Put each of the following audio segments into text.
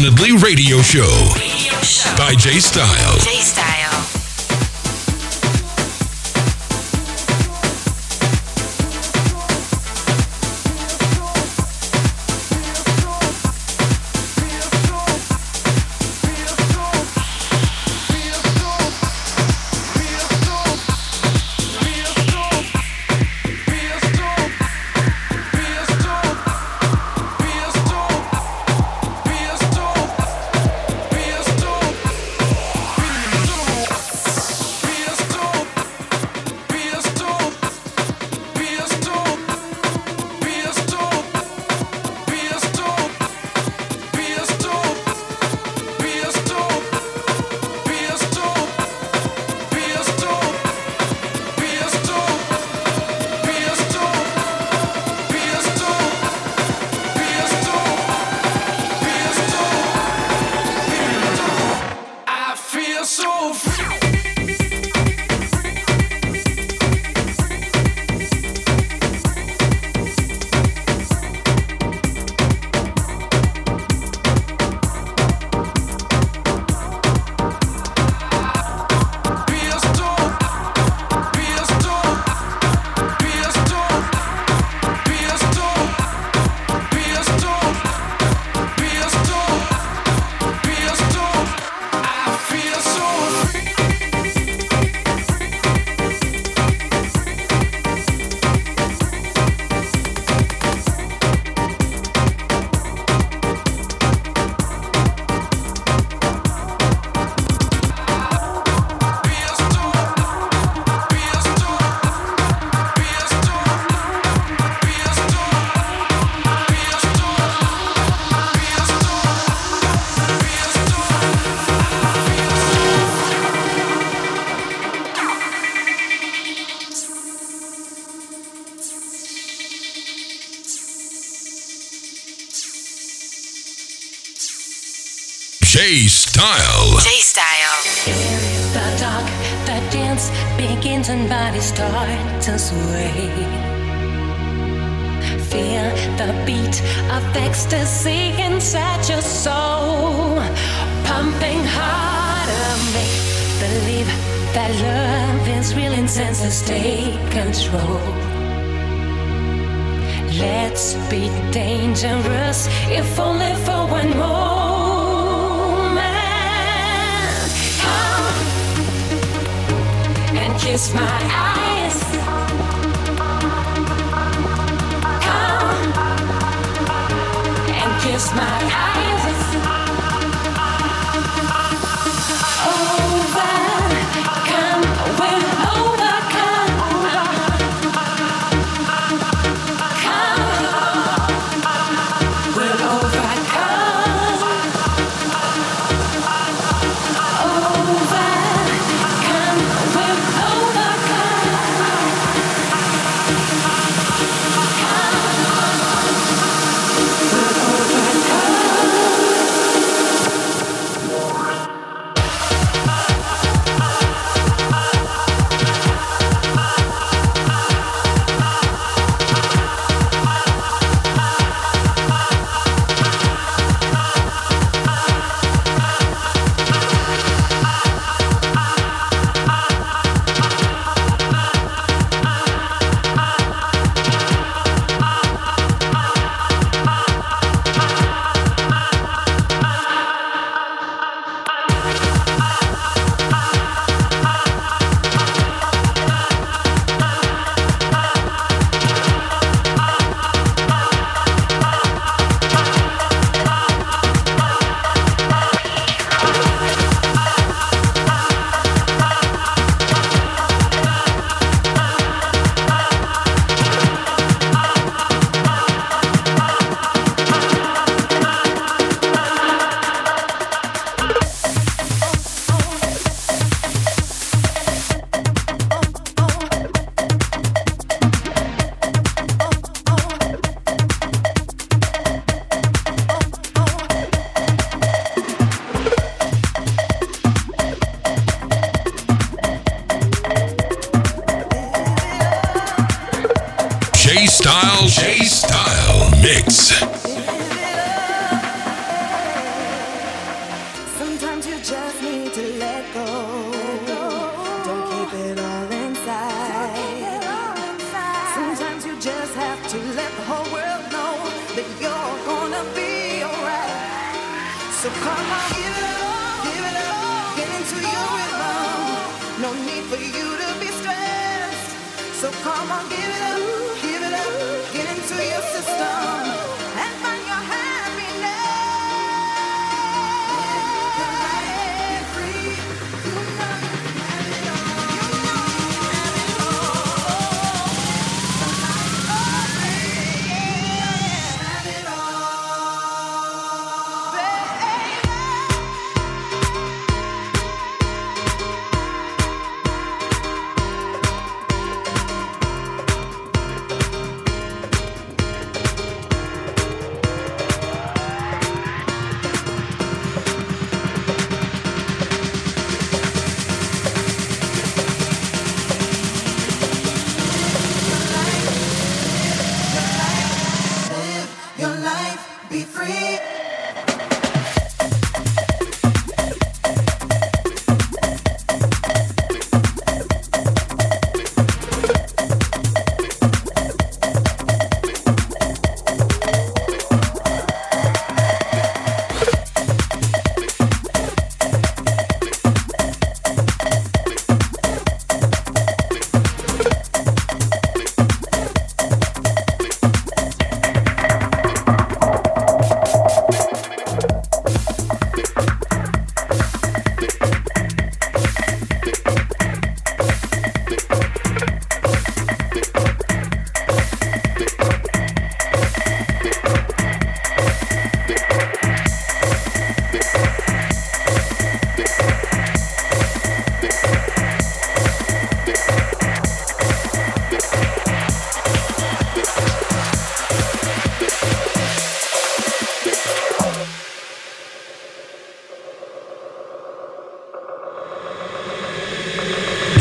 Definitely Radio Show, by J-Style. J-Style. The talk, the dance begins and body starts to sway. Feel the beat of ecstasy inside your soul, pumping harder. Make believe that love is real and senses take control. Let's be dangerous, if only for one more. Kiss my eyes. Come and kiss my eyes. Overcome, we'll overcome. Come, we'll overcome. Over. J-Style mix. Sometimes you just need to let go. Don't keep it all inside. Sometimes you just have to let the whole world know that you're gonna be alright. So come on, give it all, get into your rhythm. No need for you to be stressed. So come on, give it up, get into your system.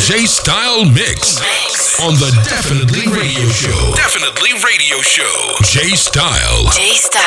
J-Style Mix on the Definitely Radio Show. Definitely Radio Show. J-Style. J-Style.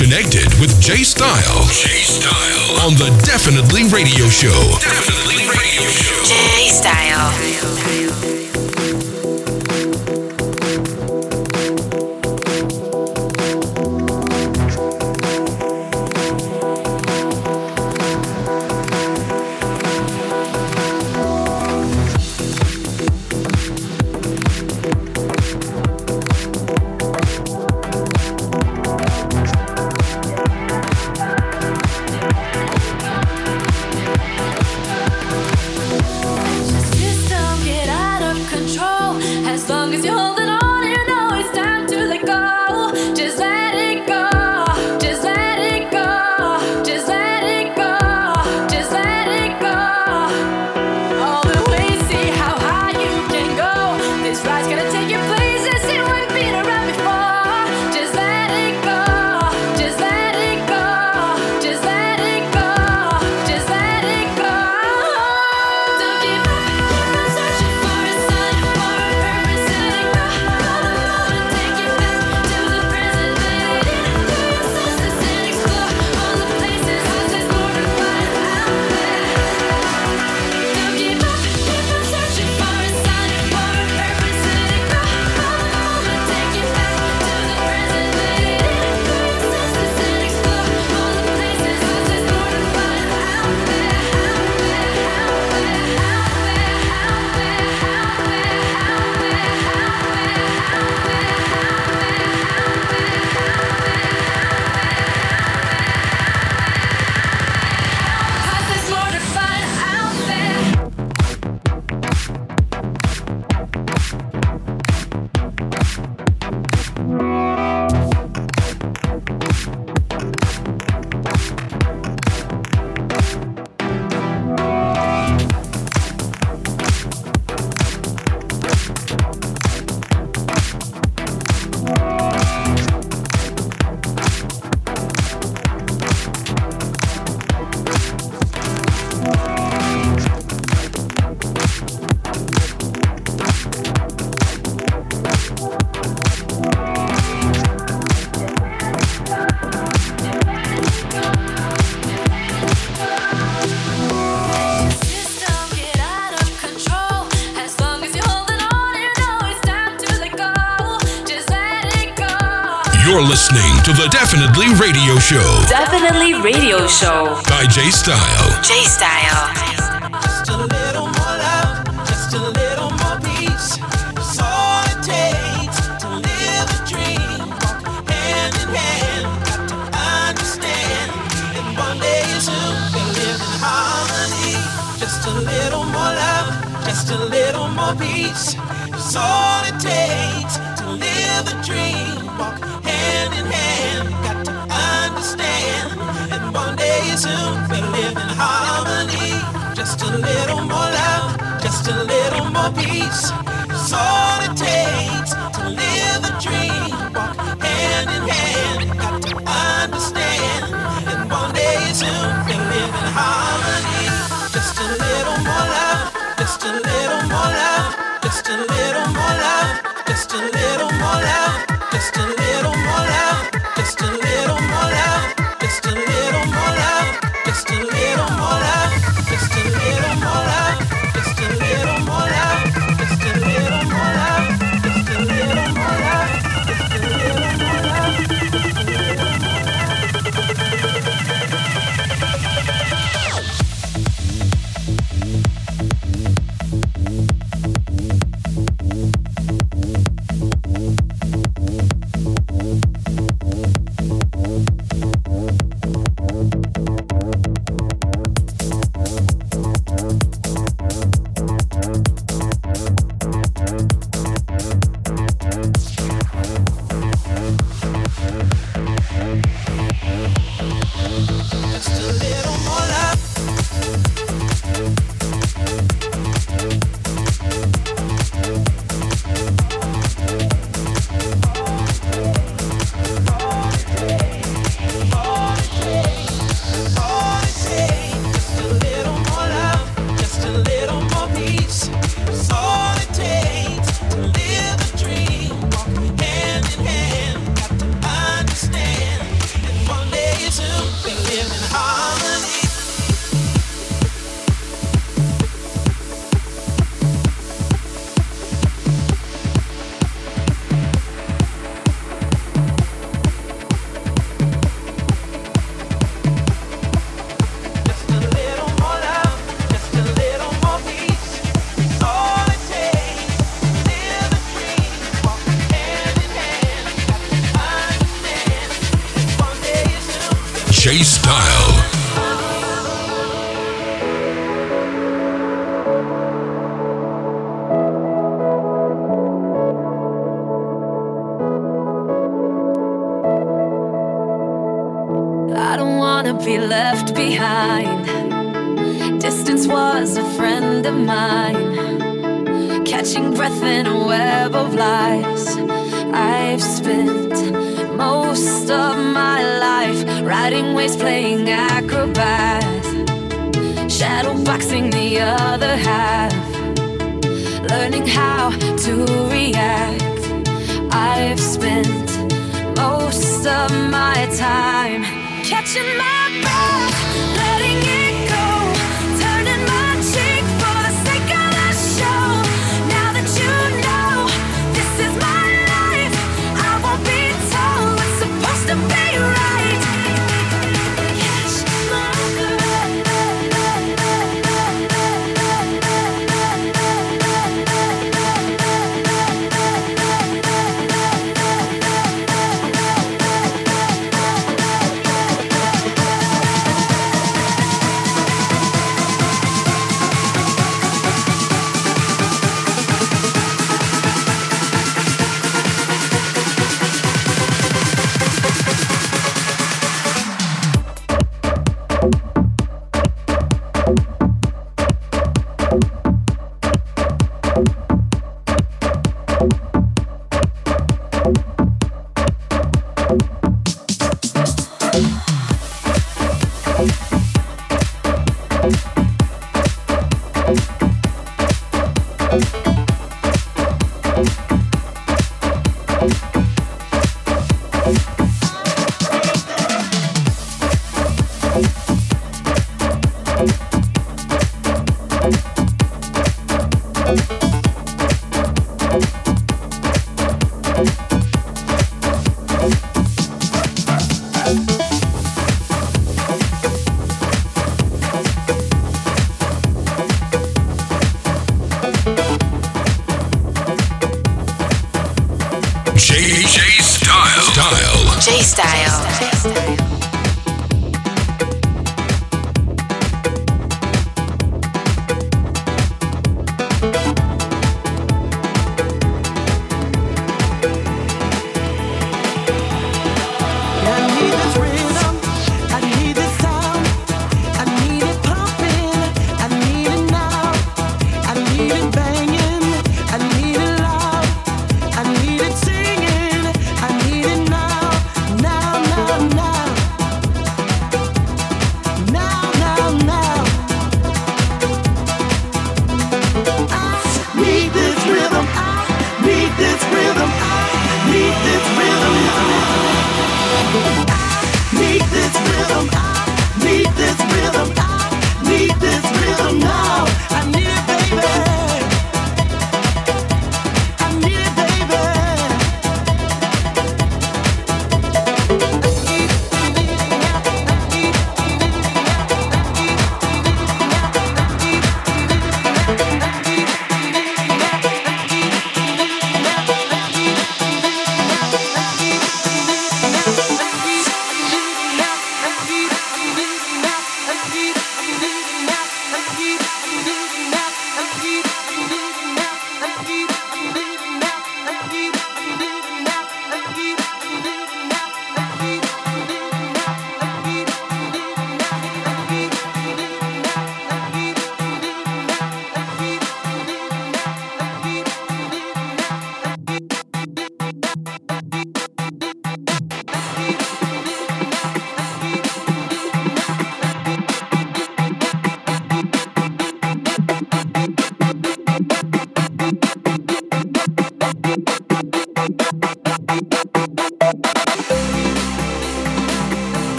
Connected with J-Style. J-Style on the Definitely Radio Show. Definitely Radio Show. J-Style. You're listening to the Definitely Radio Show. Definitely Radio Show. By J-Style. J-Style. Just a little more love, just a little more peace. It's all it takes to live a dream. Walk hand in hand, got to understand. And one day soon we'll live in harmony. Just a little more love, just a little more peace. It's all it takes to live a dream. Walk hand in hand, got to understand. And one day soon we'll live in harmony. Just a little more love, just a little more peace. It's all it takes to live a dream. Walk hand in hand, got to understand. And one day soon we'll live in harmony. Just a little more love, just a little more love. Just a little more love, just a little more love, just a little more love, just a little more love, just a little more love, just a little more love, just a little more love, just a little more love, just a little more love, just a little more love, just a little more love, just a little more J-Style. I don't wanna be left behind. Distance was a friend of mine. Catching breath in a web of lies. I've spent most of my life riding waves, playing acrobat, shadow boxing the other half, learning how to react. I've spent most of my time catching my breath, letting it go, turning my cheek for the sake of the show. Now that you know this is my life, I won't be told what's supposed to be right. J-Style.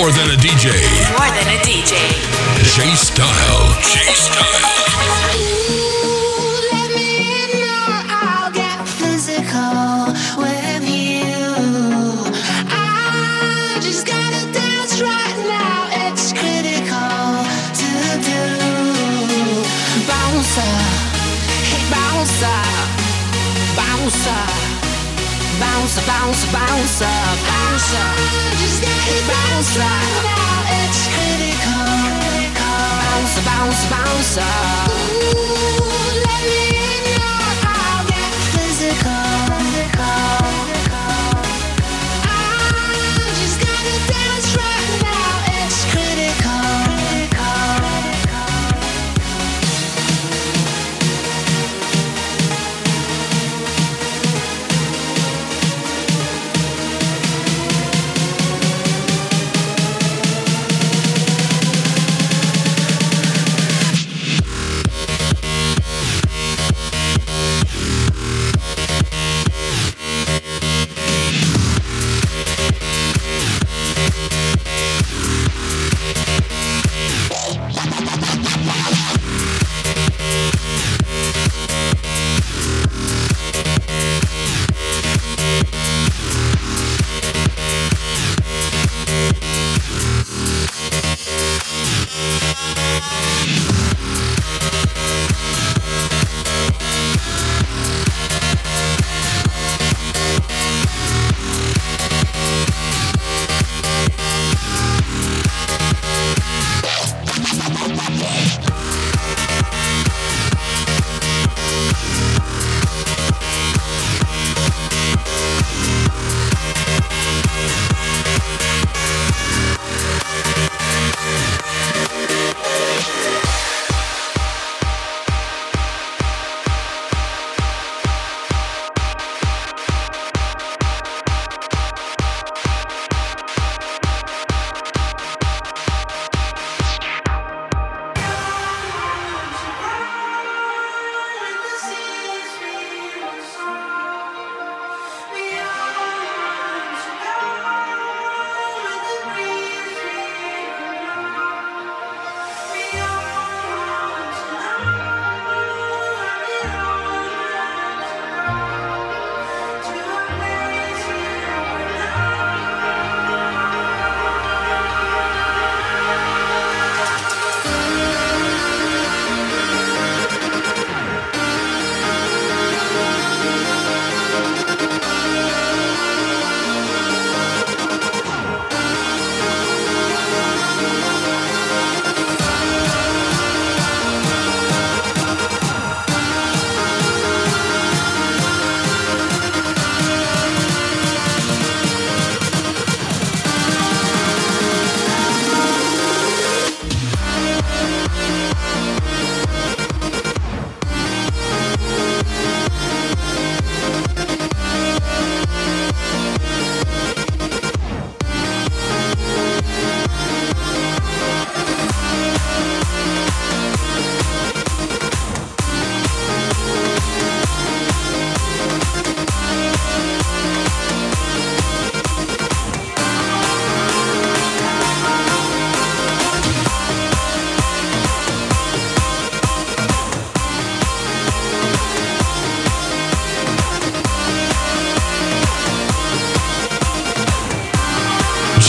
More than a DJ. J-Style. Bouncer. It's critical. Bouncer. Ooh, let me in your I'll get physical. I just gotta dance right now. It's critical.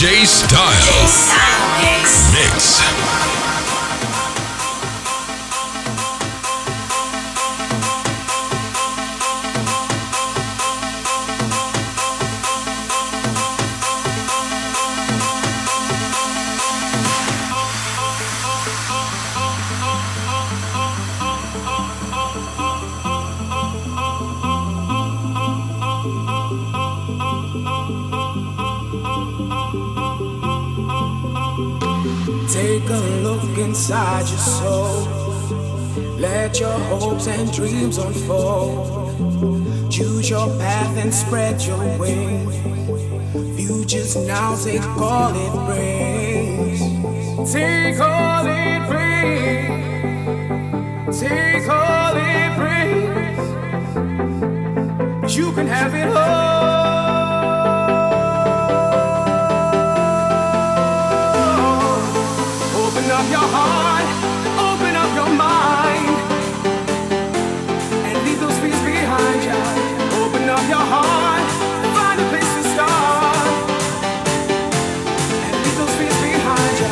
J-Style Mix. Inside your soul, let your hopes and dreams unfold. Choose your path and spread your wings. Futures now, take all it brings. Take all it brings. Take all it brings. You can have it all. Open up your heart, open up your mind, and leave those fears behind you. Open up your heart, find a place to start, and leave those fears behind you.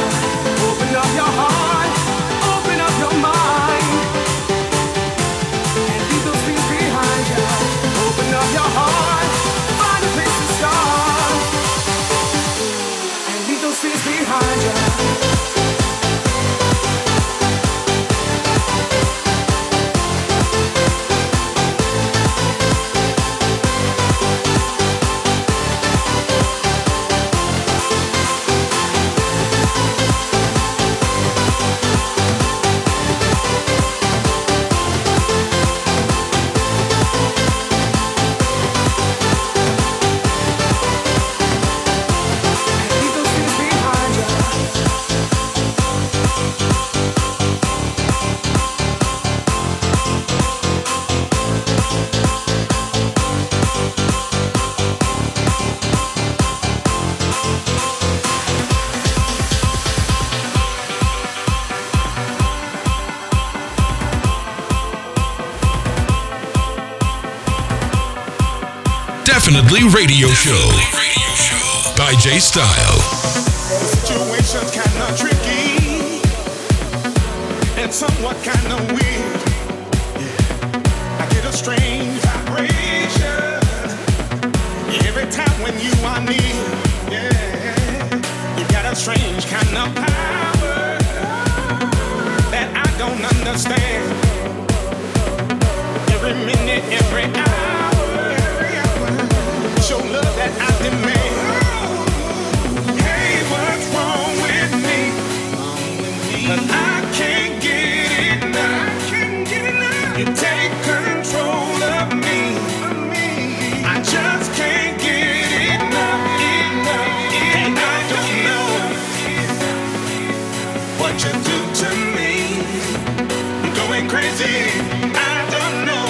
Open up your heart, open up your mind, and leave those fears behind you. Open up your heart, find a place to start, and leave those fears behind you. Definitely Radio Show by J-Style. The situation's kinda tricky and somewhat kinda weird. I get a strange vibration every time when you are near. You got a strange kind of power that I don't understand. Every minute, every hour. Show love that I demand. Hey, what's wrong with me? Cause I can't get it now. You take control of me. I just can't get it now. And I don't know what you do to me. I'm going crazy. I don't know,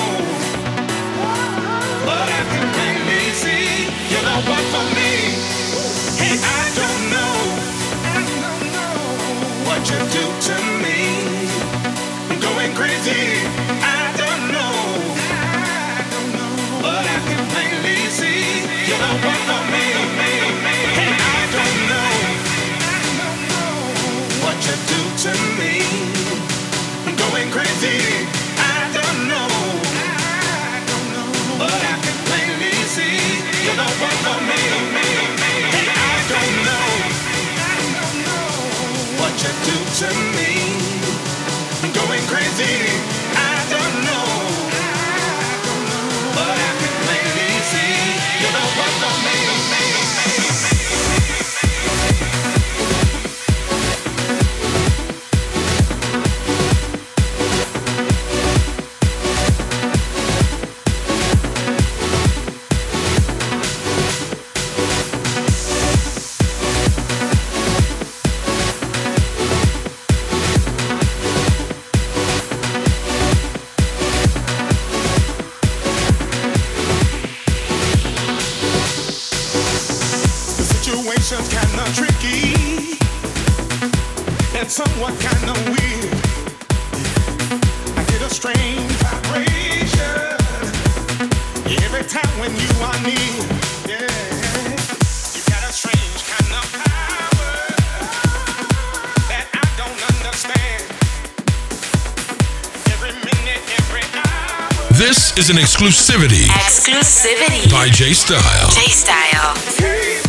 but I can see, you're the one for me, and I don't know what you do to me. I'm going crazy. I don't know, but I can plainly see you're the one for me, and I don't know what you do to me. I'm going crazy. To me, I'm going crazy. I don't know, but I can plainly see you know what don't when you are near, yeah. You got a strange kind of power. is an exclusivity. Exclusivity. By J-Style. J-Style. By J-Style.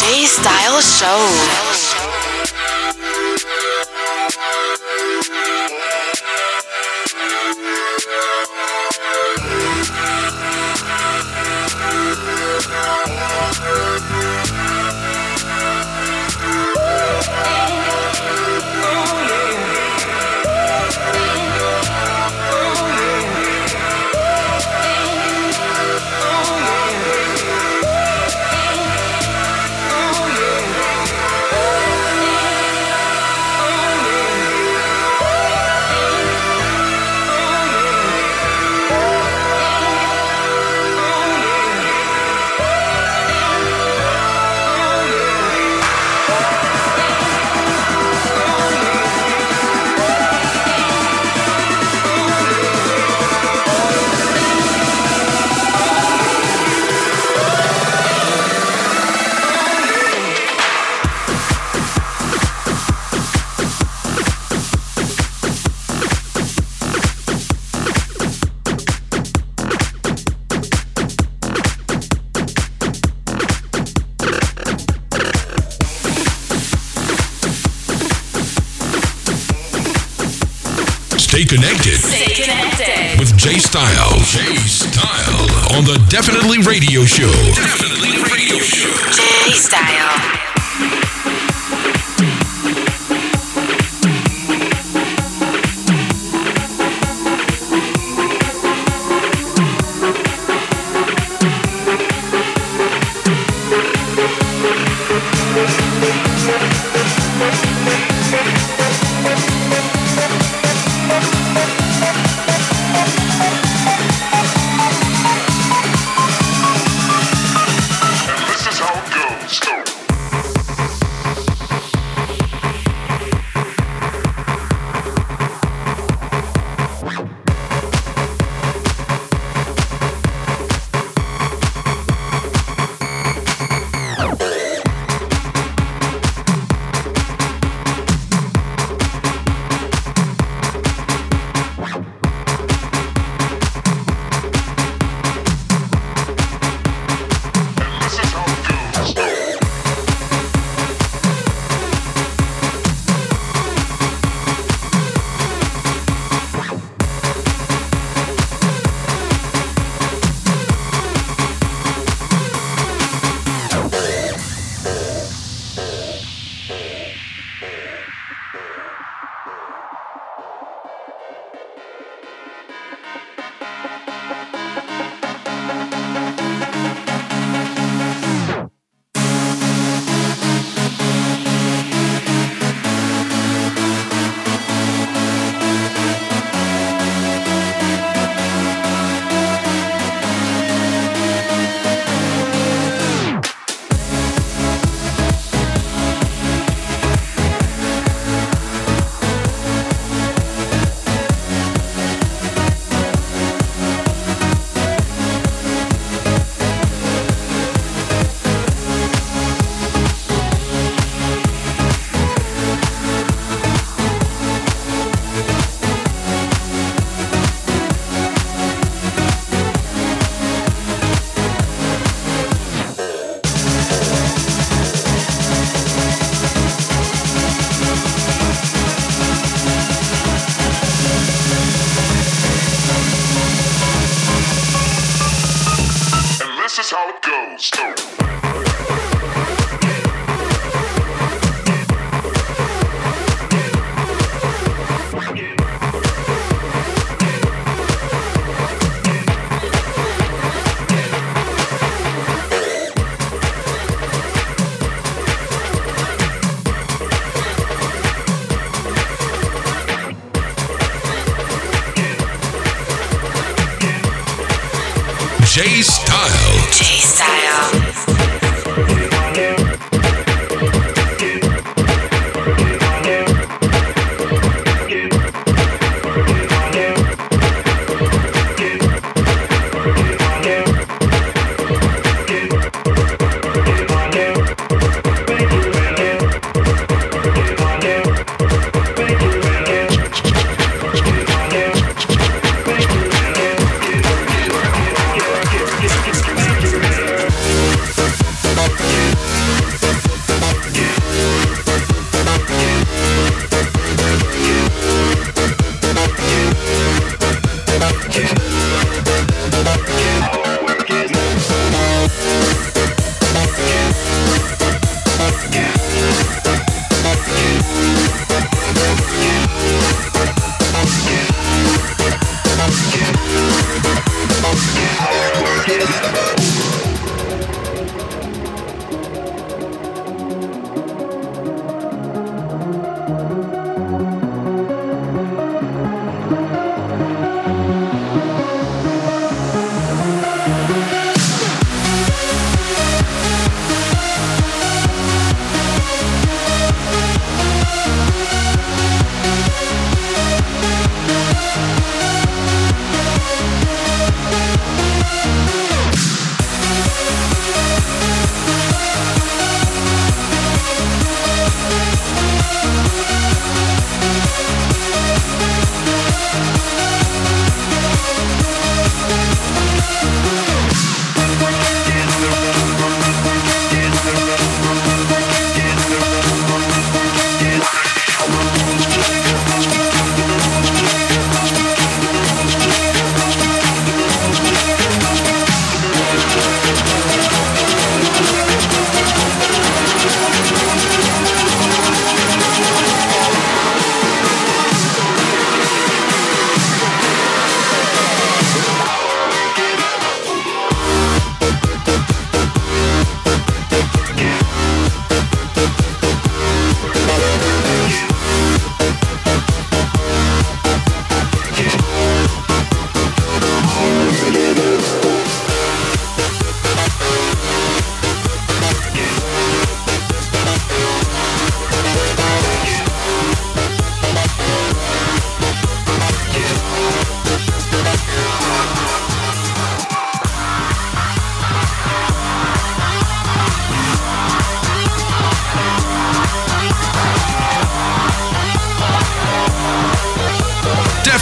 J-Style Show. J-Style Show. Stay connected. Stay connected. With J-Style. J-Style on the Definitely Radio Show. Definitely Radio Show. J-Style. J-Style. J-Style.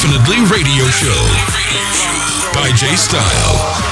Definitely Radio Show by J-Style.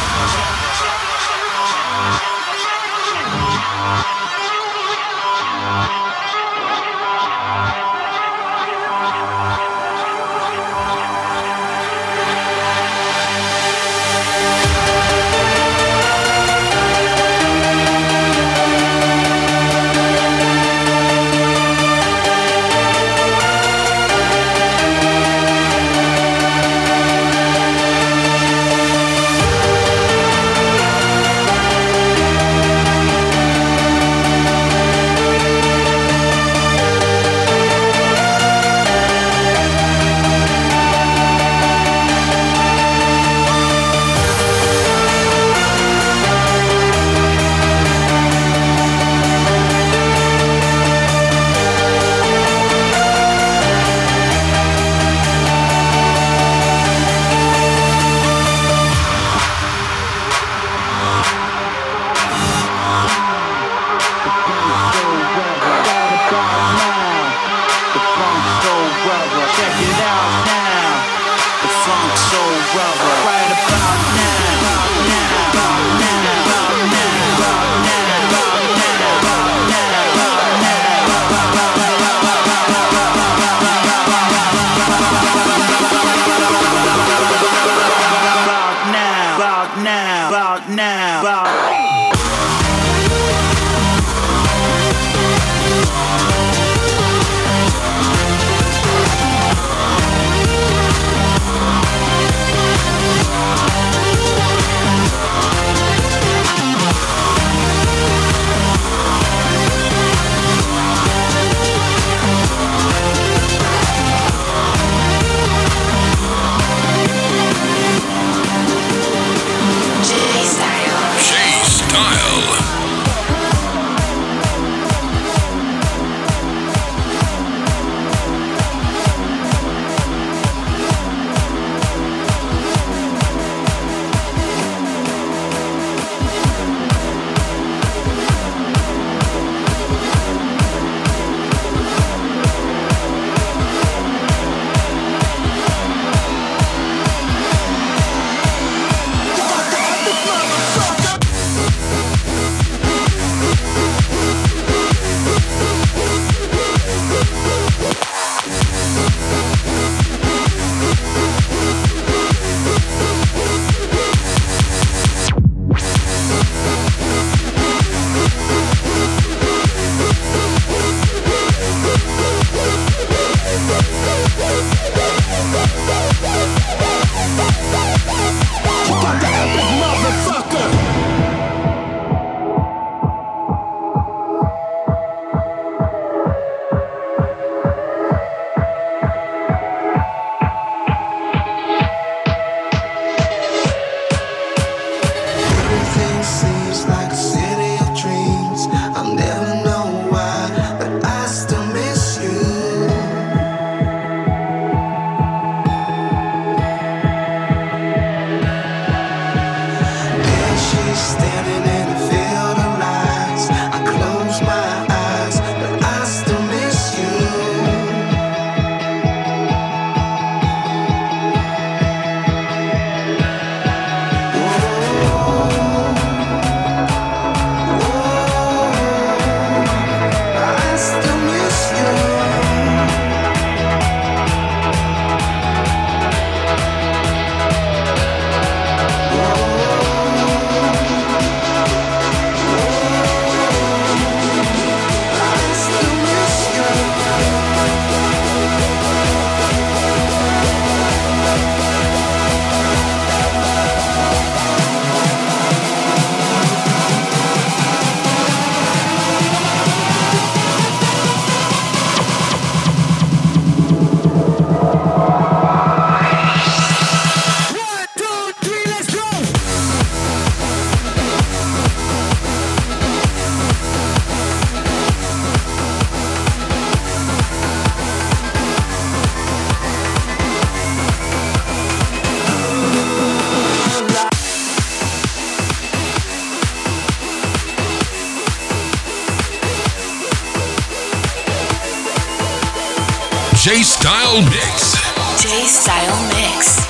J-Style Mix. J-Style Mix.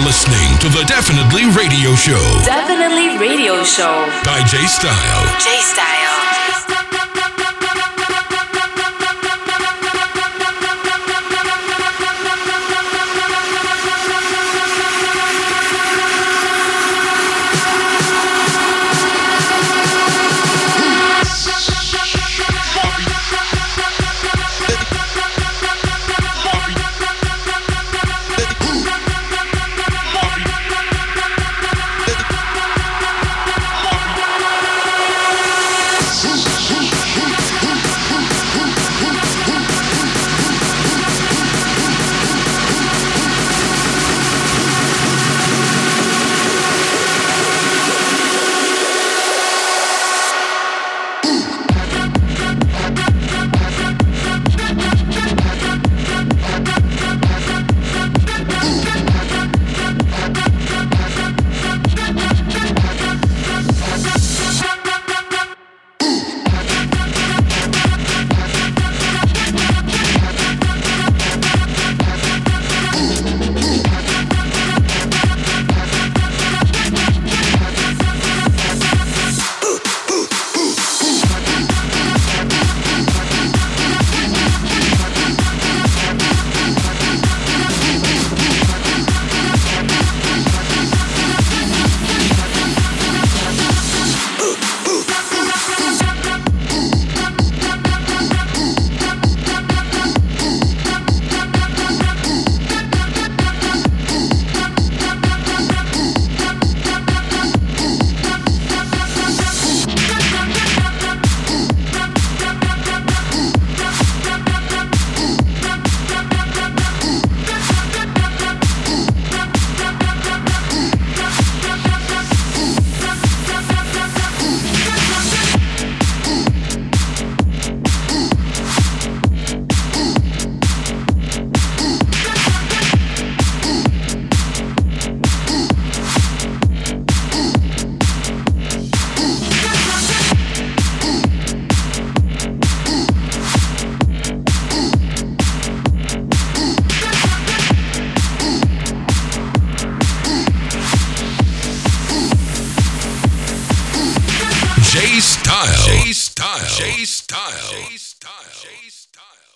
You're listening to the Definitely Radio Show. Definitely Radio Show. By J-Style. J-Style. J-Style. J-Style. J-Style. J-Style. J-Style.